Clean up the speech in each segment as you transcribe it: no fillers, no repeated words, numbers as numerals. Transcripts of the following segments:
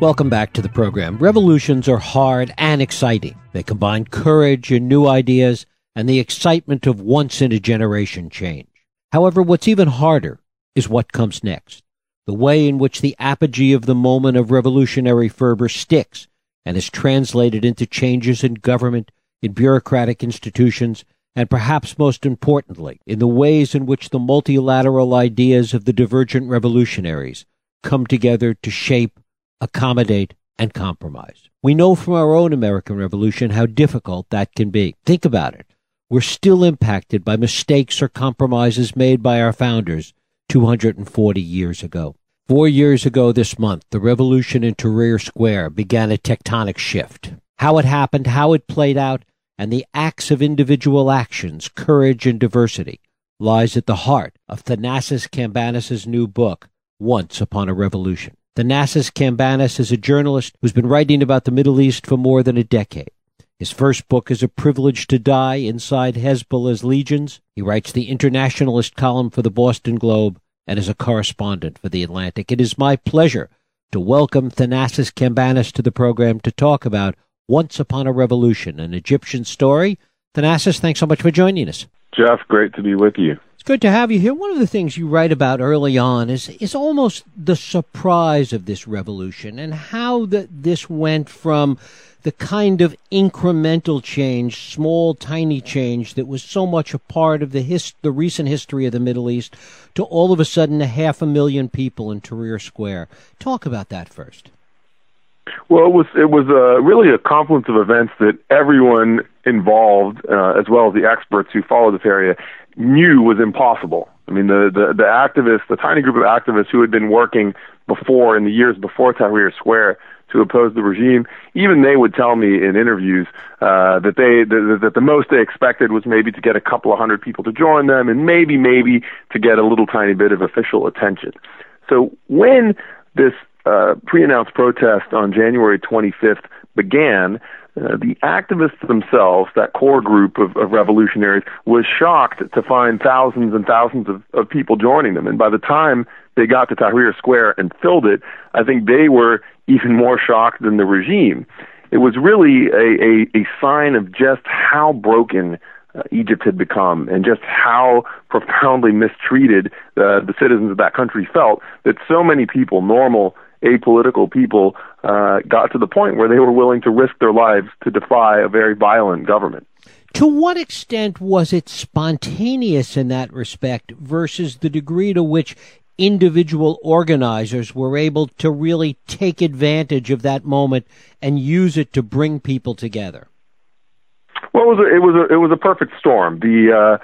Welcome back to the program. Revolutions are hard and exciting. They combine courage and new ideas and the excitement of once-in-a-generation change. However, what's even harder is what comes next, the way in which the apogee of the moment of revolutionary fervor sticks and is translated into changes in government, in bureaucratic institutions, and perhaps most importantly, in the ways in which the multilateral ideas of the divergent revolutionaries come together to shape, accommodate, and compromise. We know from our own American Revolution how difficult that can be. Think about it. We're still impacted by mistakes or compromises made by our founders 240 years ago. 4 years ago this month, the revolution in Tahrir Square began a tectonic shift. How it happened, how it played out, and the acts of individual actions, courage, and diversity lies at the heart of Thanassis Cambanis' new book, Once Upon a Revolution. Thanassis Cambanis is a journalist who's been writing about the Middle East for more than a decade. His first book is A Privilege to Die, Inside Hezbollah's Legions. He writes the internationalist column for the Boston Globe and is a correspondent for the Atlantic. It is my pleasure to welcome Thanassis Cambanis to the program to talk about Once Upon a Revolution, an Egyptian story. Thanassis, thanks so much for joining us. Jeff, great to be with you. It's good to have you here. One of the things you write about early on is almost the surprise of this revolution and how this went from the kind of incremental change, small, tiny change that was so much a part of the recent history of the Middle East to all of a sudden 500,000 people in Tahrir Square. Talk about that first. Well, it was really a confluence of events that everyone involved, as well as the experts who follow this area, knew was impossible. I mean, the activists, the tiny group of activists who had been working before, in the years before Tahrir Square, to oppose the regime, even they would tell me in interviews that the most they expected was maybe to get a couple of hundred people to join them and maybe to get a little tiny bit of official attention. So when this pre-announced protest on January 25th began, the activists themselves, that core group of revolutionaries, was shocked to find thousands and thousands of people joining them. And by the time they got to Tahrir Square and filled it, I think they were even more shocked than the regime. It was really a sign of just how broken Egypt had become, and just how profoundly mistreated the citizens of that country felt, that so many people, normal, apolitical people, got to the point where they were willing to risk their lives to defy a very violent government. To what extent was it spontaneous in that respect versus the degree to which individual organizers were able to really take advantage of that moment and use it to bring people together? Well, it was a perfect storm. The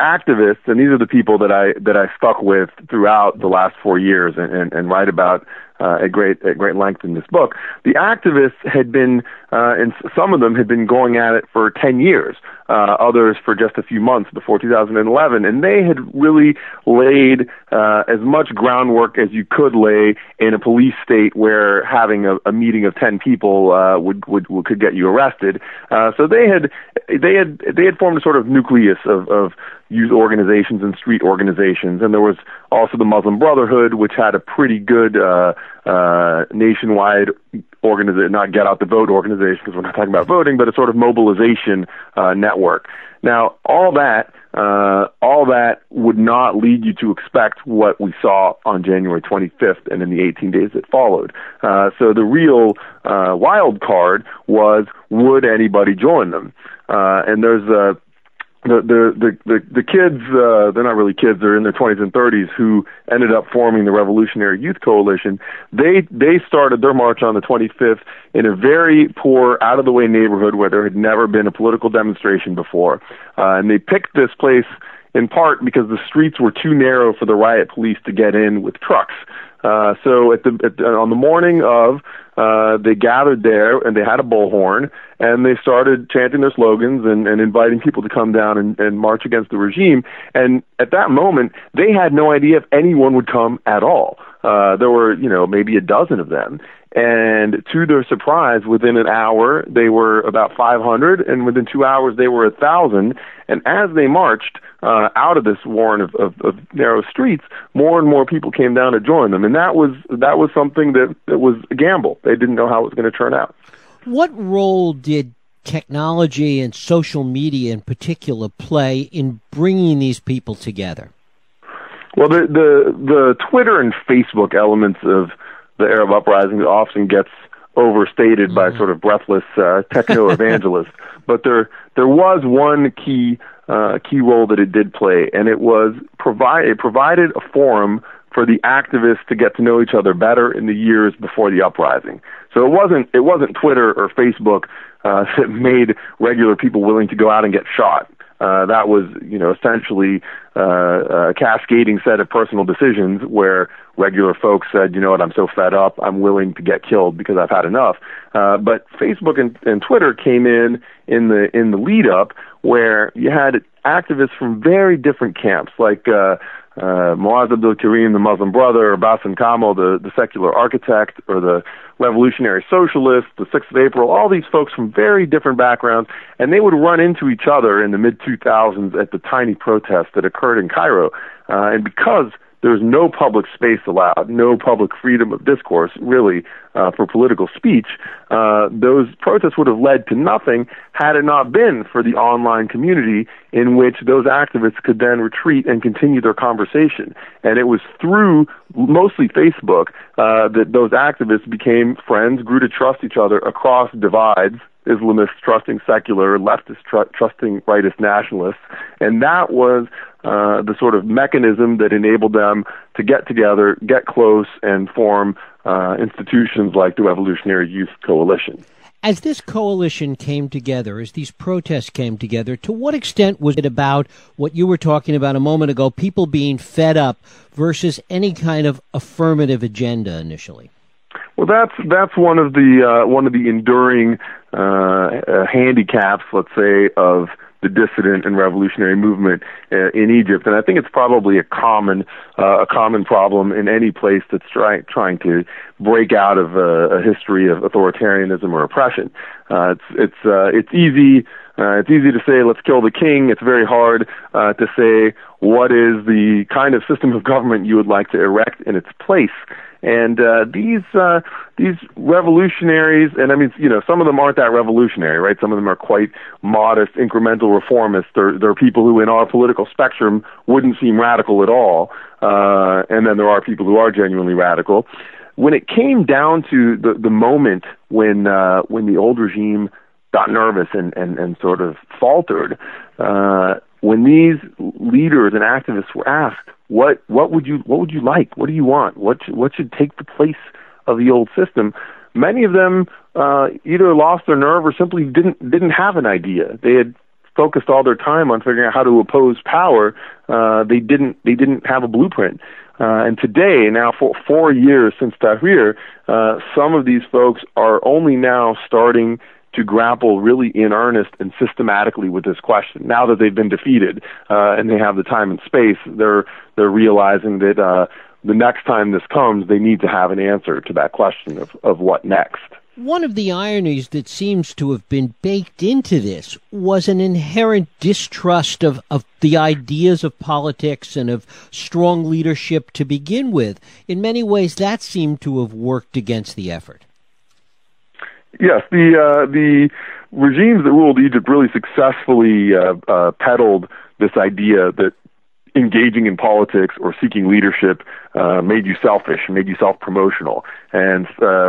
activists, and these are the people that I stuck with throughout the last 4 years and write about at great length in this book. The activists had been, and some of them had been going at it for 10 years, others for just a few months before 2011, and they had really laid as much groundwork as you could lay in a police state where having a meeting of 10 people could get you arrested. So they had formed a sort of nucleus of youth organizations and street organizations, and there was also the Muslim Brotherhood, which had a pretty good nationwide organization, not get out the vote organization, because we're not talking about voting, but a sort of mobilization network. Now, all that would not lead you to expect what we saw on January 25th and in the 18 days that followed. So the real wild card was, would anybody join them? And there's the kids, they're not really kids, they're in their 20s and 30s, who ended up forming the Revolutionary Youth Coalition. They started their march on the 25th in a very poor, out-of-the-way neighborhood where there had never been a political demonstration before. And they picked this place in part because the streets were too narrow for the riot police to get in with trucks. So on the morning of, they gathered there, and they had a bullhorn, and they started chanting their slogans and inviting people to come down and march against the regime. And at that moment, they had no idea if anyone would come at all. There were, maybe a dozen of them. And to their surprise, within an hour, they were about 500, and within 2 hours, they were 1,000. And as they marched out of this warren of narrow streets, more and more people came down to join them. And that was something that was a gamble. They didn't know how it was going to turn out. What role did technology and social media in particular play in bringing these people together? Well, the Twitter and Facebook elements of the Arab uprising often gets overstated by sort of breathless techno evangelists, but there was one key role that it did play, and it provided a forum for the activists to get to know each other better in the years before the uprising. So it wasn't Twitter or Facebook that made regular people willing to go out and get shot. That was, essentially a cascading set of personal decisions where regular folks said, you know what, I'm so fed up, I'm willing to get killed because I've had enough. But Facebook and Twitter came in the lead up, where you had activists from very different camps, like Muaz Abdul Kareem, the Muslim Brother, or Bassem Kamel, the secular architect, or the revolutionary socialist, the 6th of April, all these folks from very different backgrounds, and they would run into each other in the mid-2000s at the tiny protest that occurred in Cairo. And because there's no public space allowed, no public freedom of discourse, really, for political speech, those protests would have led to nothing had it not been for the online community in which those activists could then retreat and continue their conversation. And it was through mostly Facebook that those activists became friends, grew to trust each other across divides, Islamists trusting secular, leftists trusting rightist nationalists. And that was the sort of mechanism that enabled them to get together, get close, and form institutions like the Revolutionary Youth Coalition. As this coalition came together, as these protests came together, to what extent was it about what you were talking about a moment ago, people being fed up versus any kind of affirmative agenda initially? Well, that's one of the enduring handicaps, let's say, of the dissident and revolutionary movement in Egypt, and I think it's probably a common problem in any place that's trying to break out of a history of authoritarianism or oppression. It's easy. It's easy to say, let's kill the king. It's very hard to say, what is the kind of system of government you would like to erect in its place? And these revolutionaries, and I mean, some of them aren't that revolutionary, right? Some of them are quite modest, incremental reformists. There are people who in our political spectrum wouldn't seem radical at all. And then there are people who are genuinely radical. When it came down to the moment when the old regime got nervous and sort of faltered, when these leaders and activists were asked, what would you like? What do you want? What should take the place of the old system? Many of them either lost their nerve or simply didn't have an idea. They had focused all their time on figuring out how to oppose power. They didn't have a blueprint. And today, now for 4 years since Tahrir, some of these folks are only now starting to grapple really in earnest and systematically with this question. Now that they've been defeated and they have the time and space, they're realizing that the next time this comes, they need to have an answer to that question of what next. One of the ironies that seems to have been baked into this was an inherent distrust of the ideas of politics and of strong leadership to begin with. In many ways, that seemed to have worked against the effort. Yes, the regimes that ruled Egypt really successfully peddled this idea that engaging in politics or seeking leadership made you selfish, made you self-promotional. And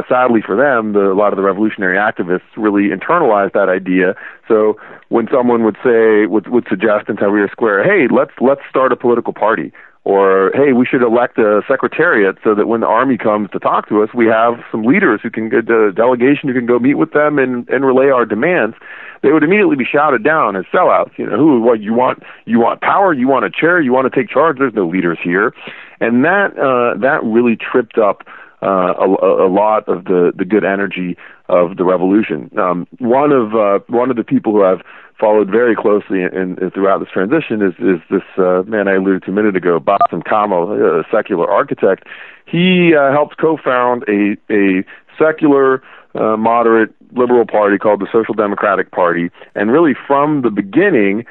sadly for them, a lot of the revolutionary activists really internalized that idea. So when someone would suggest in Tahrir Square, hey, let's start a political party, or, hey, we should elect a secretariat so that when the army comes to talk to us, we have some leaders who can get a delegation who can go meet with them and relay our demands, they would immediately be shouted down as sellouts. You want power, you want a chair, you want to take charge, there's no leaders here. And that really tripped up a lot of the good energy of the revolution. One of the people who I've followed very closely and throughout this transition is this man I alluded to a minute ago, Bassem Kamel, a secular architect. He helped co-found a secular, moderate, liberal party called the Social Democratic Party, and really from the beginning,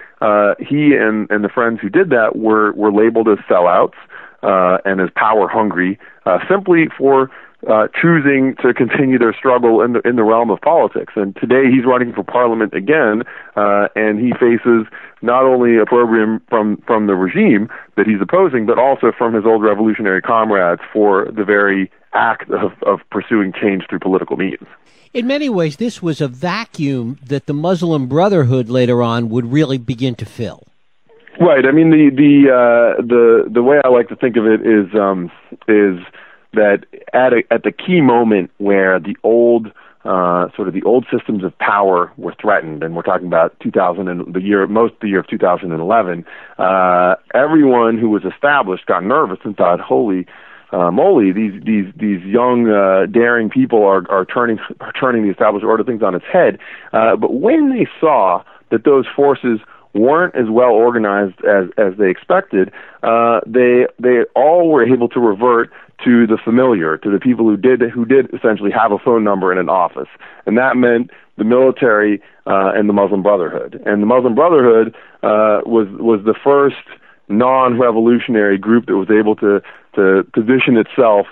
he and the friends who did that were labeled as sellouts and as power-hungry, simply for choosing to continue their struggle in the realm of politics. And today he's running for parliament again, and he faces not only opprobrium from the regime that he's opposing, but also from his old revolutionary comrades for the very act of pursuing change through political means. In many ways, this was a vacuum that the Muslim Brotherhood later on would really begin to fill. Right. I mean, the way I like to think of it is that at the key moment where the old sort of the old systems of power were threatened, and we're talking about the year of 2011, everyone who was established got nervous and thought, "Holy moly, these young daring people are turning the established order of things on its head." But when they saw that those forces weren't as well organized as they expected, they all were able to revert to the familiar, to the people who did essentially have a phone number in an office, and that meant the military and the Muslim Brotherhood. And the Muslim Brotherhood was the first non-revolutionary group that was able to position itself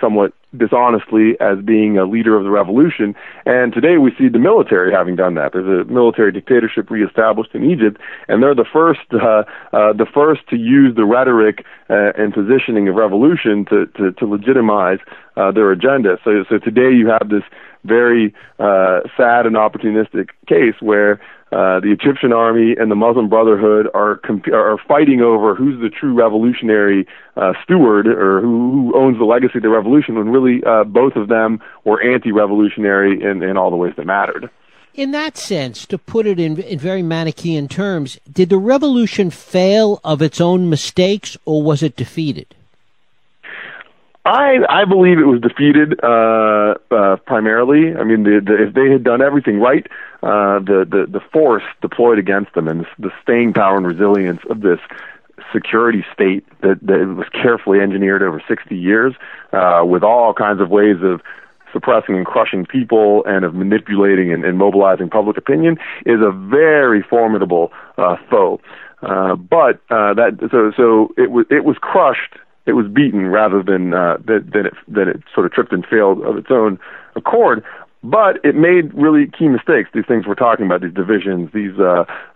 somewhat dishonestly as being a leader of the revolution. And today we see the military having done that. There's a military dictatorship reestablished in Egypt, and they're the first to use the rhetoric and positioning of revolution to legitimize their agenda. So today you have this very sad and opportunistic case where the Egyptian army and the Muslim Brotherhood are fighting over who's the true revolutionary steward, or who owns the legacy of the revolution, when really both of them were anti-revolutionary in all the ways that mattered. In that sense, to put it in very Manichaean terms, did the revolution fail of its own mistakes, or was it defeated? I believe it was defeated primarily. I mean, if they had done everything right, the force deployed against them and the staying power and resilience of this security state that was carefully engineered over 60 years with all kinds of ways of suppressing and crushing people and of manipulating and mobilizing public opinion, is a very formidable foe. But it was crushed. It was beaten rather than it sort of tripped and failed of its own accord. But it made really key mistakes. These things we're talking about, these divisions, these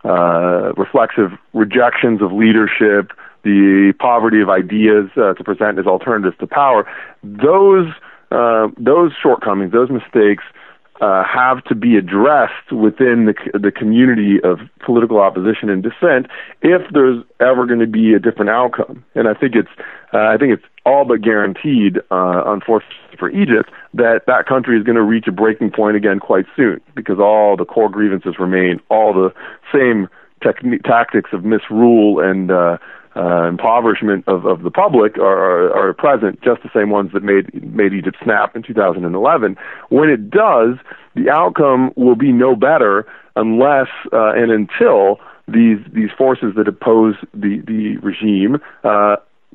reflexive rejections of leadership, the poverty of ideas to present as alternatives to power. Those shortcomings, those mistakes, have to be addressed within the community of political opposition and dissent if there's ever going to be a different outcome. And I think it's all but guaranteed, unfortunately for Egypt, that country is going to reach a breaking point again quite soon, because all the core grievances remain, all the same tactics of misrule and impoverishment of the public are present, just the same ones that made Egypt snap in 2011. When it does, the outcome will be no better unless and until these forces that oppose the regime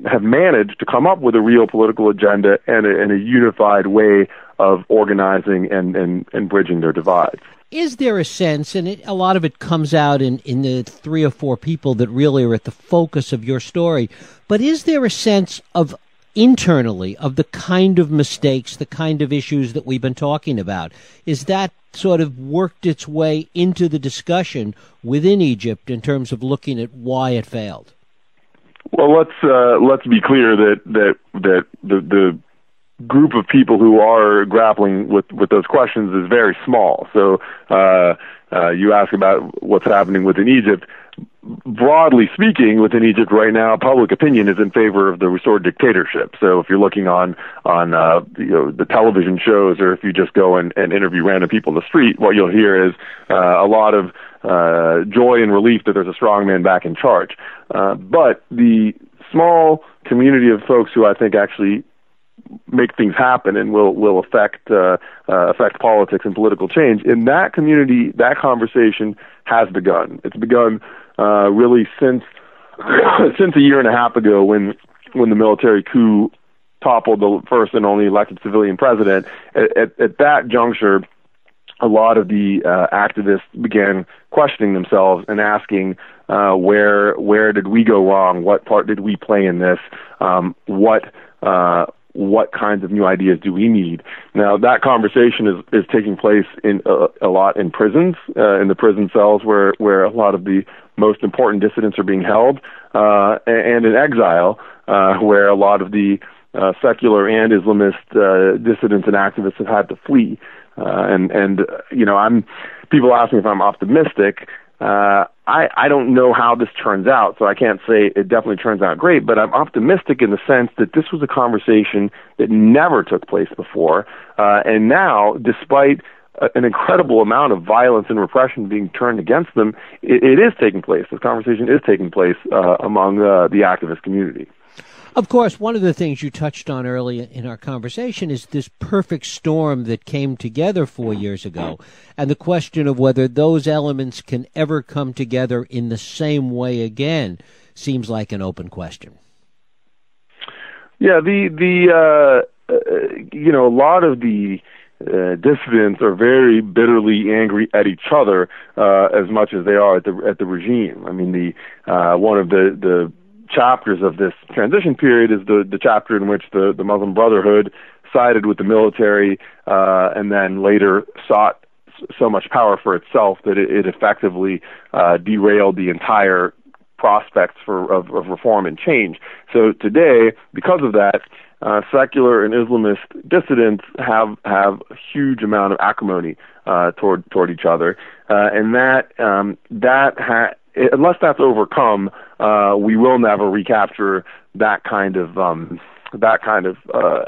have managed to come up with a real political agenda and a unified way of organizing and bridging their divides. Is there a sense, and a lot of it comes out in the three or four people that really are at the focus of your story, but is there a sense of internally of the kind of mistakes, the kind of issues that we've been talking about? Is that sort of worked its way into the discussion within Egypt in terms of looking at why it failed? Well, let's be clear that the group of people who are grappling with those questions is very small. So you ask about what's happening within Egypt. Broadly speaking, within Egypt right now, public opinion is in favor of the restored dictatorship. So if you're looking on the television shows, or if you just go and interview random people in the street, what you'll hear is a lot of joy and relief that there's a strong man back in charge. But the small community of folks who I think actually make things happen and will affect politics and political change. In that community, that conversation has begun. It's begun really since a year and a half ago when the military coup toppled the first and only elected civilian president. At that juncture, a lot of the activists began questioning themselves and asking, where did we go wrong? What part did we play in this? What kinds of new ideas do we need? Now, that conversation is taking place in a lot in prisons, in the prison cells where a lot of the most important dissidents are being held, and in exile, where a lot of the secular and Islamist dissidents and activists have had to flee. People ask me if I'm optimistic. I don't know how this turns out, so I can't say it definitely turns out great, but I'm optimistic in the sense that this was a conversation that never took place before. And now, despite an incredible amount of violence and repression being turned against them, it is taking place. This conversation is taking place among the activist community. Of course, one of the things you touched on early in our conversation is this perfect storm that came together 4 years ago, and the question of whether those elements can ever come together in the same way again seems like an open question. Yeah, a lot of the dissidents are very bitterly angry at each other as much as they are at the regime. I mean, one of the chapters of this transition period is the chapter in which the Muslim Brotherhood sided with the military and then later sought so much power for itself that it effectively derailed the entire prospects of reform and change. So today, because of that, secular and Islamist dissidents have a huge amount of acrimony toward each other, and unless that's overcome, we will never recapture that kind of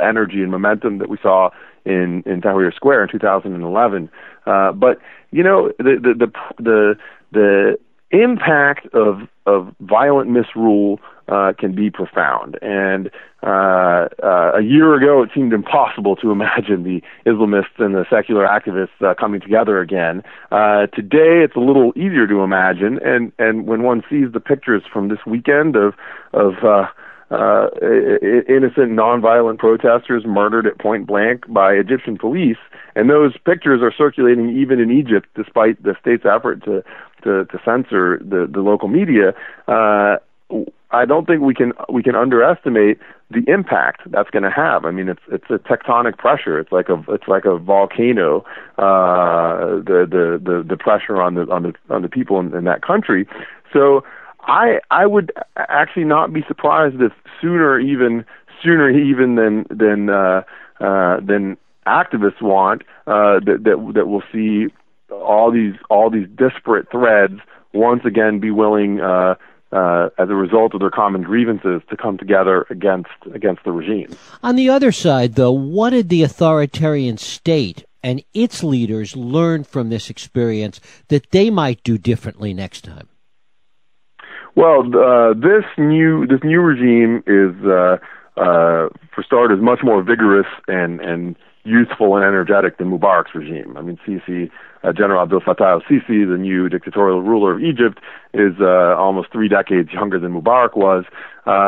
energy and momentum that we saw in Tahrir Square in 2011. But you know, the impact of violent misrule can be profound. And a year ago, it seemed impossible to imagine the Islamists and the secular activists coming together again. Today, it's a little easier to imagine. And when one sees the pictures from this weekend of innocent nonviolent protesters murdered at point blank by Egyptian police, and those pictures are circulating even in Egypt, despite the state's effort to censor the local media. I don't think we can underestimate the impact that's going to have. I mean, it's a tectonic pressure. It's like a volcano. The pressure on the people in that country. So I would actually not be surprised if sooner even than activists want that we'll see all these disparate threads once again be willing, as a result of their common grievances, to come together against the regime. On the other side, though, what did the authoritarian state and its leaders learn from this experience that they might do differently next time? Well, this new regime is, for starters, much more vigorous and youthful and energetic than Mubarak's regime. I mean, Sisi, General Abdel Fattah el-Sisi, the new dictatorial ruler of Egypt, is almost 3 decades younger than Mubarak was.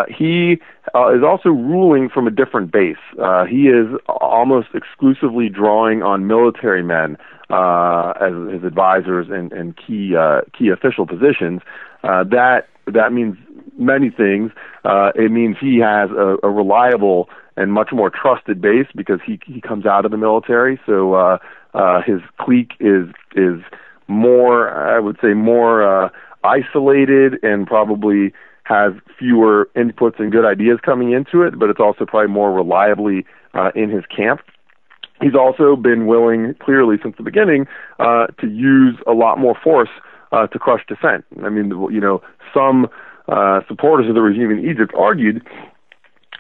He is also ruling from a different base. He is almost exclusively drawing on military men as his advisors and key official positions. That means many things. It means he has a reliable and much more trusted base because he comes out of the military. So his clique is more, I would say, more isolated and probably has fewer inputs and good ideas coming into it, but it's also probably more reliably in his camp. He's also been willing, clearly since the beginning, to use a lot more force to crush dissent. I mean, you know, some supporters of the regime in Egypt argued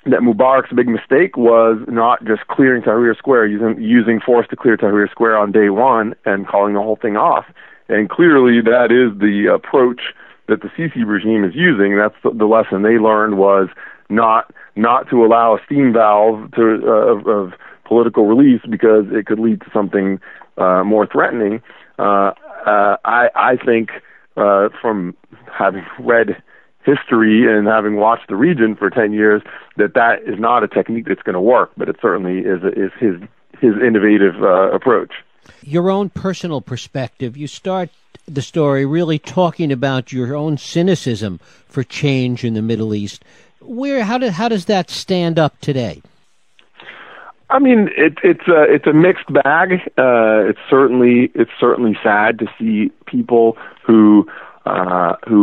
that Mubarak's big mistake was not just clearing Tahrir Square, using force to clear Tahrir Square on day one and calling the whole thing off. And clearly that is the approach that the Sisi regime is using. That's the lesson they learned was not to allow a steam valve to, of political release because it could lead to something more threatening. I think from having read history and having watched the region for 10 years that is not a technique that's going to work, but it certainly is his innovative approach. Your own personal perspective, you start the story really talking about your own cynicism for change in the Middle East. How does that stand up today? I mean, it's a mixed bag. It's certainly sad to see people who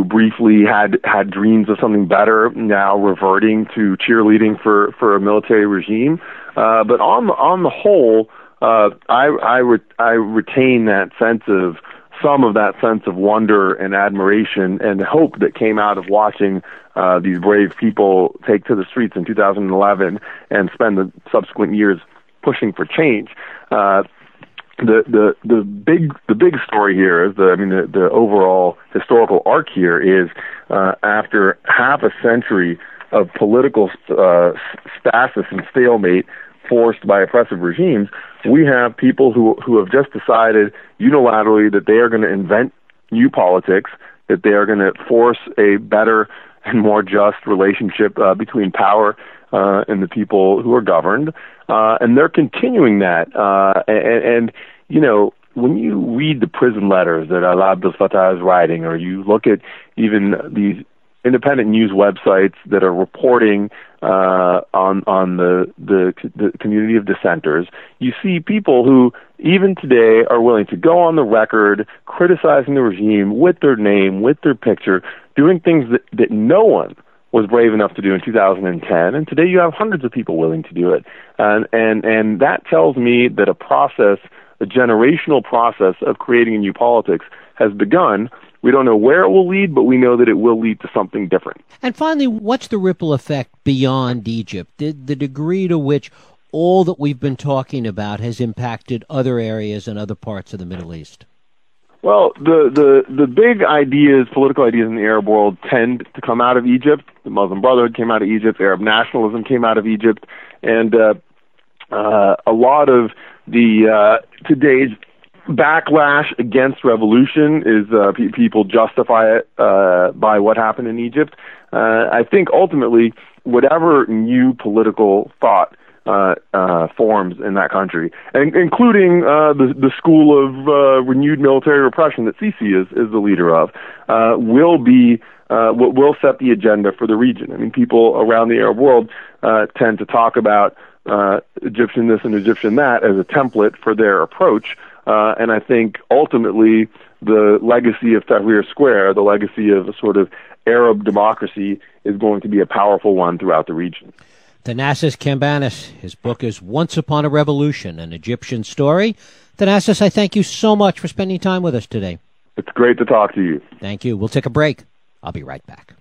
briefly had dreams of something better now reverting to cheerleading for a military regime. But on the whole, I retain that sense of some of that sense of wonder and admiration and hope that came out of watching these brave people take to the streets in 2011 and spend the subsequent years pushing for change. The big story here is the overall historical arc here is after half a century of political stasis and stalemate forced by oppressive regimes, we have people who have just decided unilaterally that they are going to invent new politics, that they are going to force a better and more just relationship between power and the people who are governed, and they're continuing that. And you know, when you read the prison letters that Alaa Abd el-Fattah is writing, or you look at even these independent news websites that are reporting on the community of dissenters, you see people who even today are willing to go on the record criticizing the regime with their name, with their picture, doing things that no one was brave enough to do in 2010, and today you have hundreds of people willing to do it. And that tells me that a generational process of creating a new politics has begun. We don't know where it will lead, but we know that it will lead to something different. And finally, what's the ripple effect beyond Egypt? The degree to which all that we've been talking about has impacted other areas and other parts of the Middle East? Well, the big ideas, political ideas in the Arab world tend to come out of Egypt. The Muslim Brotherhood came out of Egypt. Arab nationalism came out of Egypt. And a lot of the today's backlash against revolution is people justify it by what happened in Egypt. I think ultimately, whatever new political thought forms in that country, and including the school of renewed military repression that Sisi is the leader of, will be what will set the agenda for the region. I mean, people around the Arab world tend to talk about Egyptian this and Egyptian that as a template for their approach. And I think ultimately the legacy of Tahrir Square, the legacy of a sort of Arab democracy, is going to be a powerful one throughout the region. Thanassis Cambanis, his book is Once Upon a Revolution, an Egyptian Story. Thanassis, I thank you so much for spending time with us today. It's great to talk to you. Thank you. We'll take a break. I'll be right back.